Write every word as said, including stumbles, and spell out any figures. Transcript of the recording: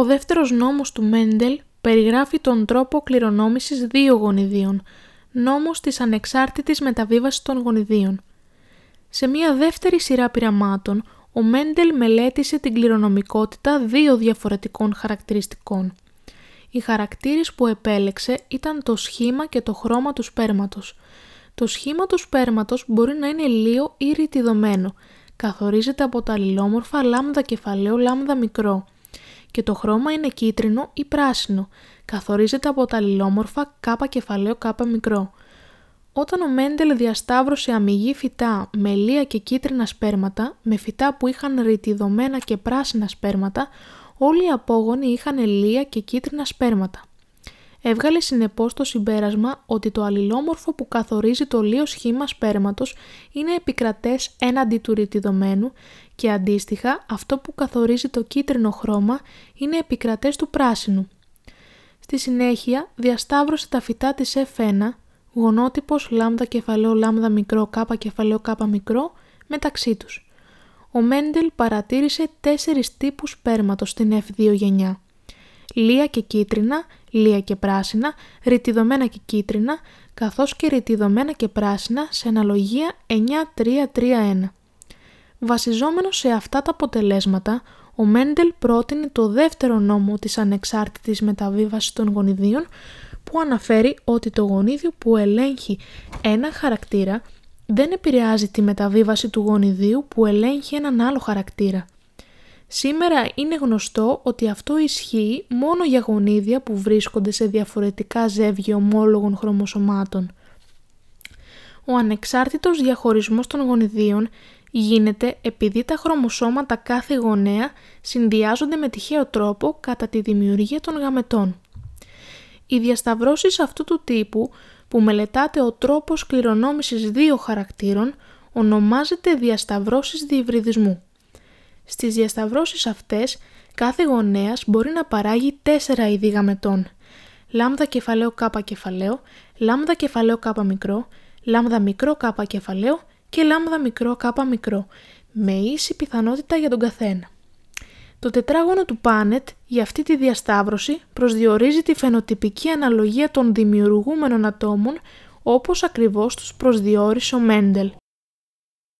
Ο δεύτερος νόμος του Μέντελ περιγράφει τον τρόπο κληρονόμησης δύο γονιδίων, νόμος της ανεξάρτητης μεταβίβασης των γονιδίων. Σε μία δεύτερη σειρά πειραμάτων, ο Μέντελ μελέτησε την κληρονομικότητα δύο διαφορετικών χαρακτηριστικών. Οι χαρακτήρες που επέλεξε ήταν το σχήμα και το χρώμα του σπέρματος. Το σχήμα του σπέρματος μπορεί να είναι λίο ή ρητιδωμένο, καθορίζεται από τα αλληλόμορφα λάμδα κεφαλαίο λάμδα μικρό, και το χρώμα είναι κίτρινο ή πράσινο, καθορίζεται από τα αλληλόμορφα κάπα κεφαλαίο κάπα μικρό. Όταν ο Μέντελ διασταύρωσε αμυγή φυτά με λία και κίτρινα σπέρματα με φυτά που είχαν ρητιδωμένα και πράσινα σπέρματα, όλοι οι απόγονοι είχαν λία και κίτρινα σπέρματα. Έβγαλε συνεπώς το συμπέρασμα ότι το αλληλόμορφο που καθορίζει το λίο σχήμα σπέρματος είναι επικρατές έναντι του ρητιδωμένου και αντίστοιχα αυτό που καθορίζει το κίτρινο χρώμα είναι επικρατές του πράσινου. Στη συνέχεια διασταύρωσε τα φυτά της εφ ένα, γονότυπος λάμδα κεφαλαίο λάμδα μικρό κάπα κεφαλαίο κάπα μικρό, μεταξύ τους. Ο Μέντελ παρατήρησε τέσσερις τύπους σπέρματος στην εφ δύο γενιά. Λία και κίτρινα, λία και πράσινα, ρητιδωμένα και κίτρινα, καθώς και ρητιδωμένα και πράσινα σε αναλογία εννιά τρία τρία ένα. Βασιζόμενος σε αυτά τα αποτελέσματα, ο Μέντελ πρότεινε το δεύτερο νόμο της ανεξάρτητης μεταβίβασης των γονιδίων, που αναφέρει ότι το γονίδιο που ελέγχει ένα χαρακτήρα δεν επηρεάζει τη μεταβίβαση του γονιδίου που ελέγχει έναν άλλο χαρακτήρα. Σήμερα είναι γνωστό ότι αυτό ισχύει μόνο για γονίδια που βρίσκονται σε διαφορετικά ζεύγια ομόλογων χρωμοσωμάτων. Ο ανεξάρτητος διαχωρισμός των γονιδίων γίνεται επειδή τα χρωμοσώματα κάθε γονέα συνδυάζονται με τυχαίο τρόπο κατά τη δημιουργία των γαμετών. Οι διασταυρώσεις αυτού του τύπου, που μελετάται ο τρόπος κληρονόμησης δύο χαρακτήρων, ονομάζεται διασταυρώσεις διυβριδισμού. Στις διασταυρώσεις αυτές, κάθε γονέας μπορεί να παράγει τέσσερα είδη γαμετών. Λάμδα κεφαλαίο κάπα κεφαλαίο, λάμδα κεφαλαίο κάπα μικρό, λάμδα μικρό κάπα κεφαλαίο και λάμδα μικρό κάπα μικρό, με ίση πιθανότητα για τον καθένα. Το τετράγωνο του Πάνετ για αυτή τη διασταύρωση προσδιορίζει τη φαινοτυπική αναλογία των δημιουργούμενων ατόμων όπως ακριβώς τους προσδιορίσε ο Μέντελ.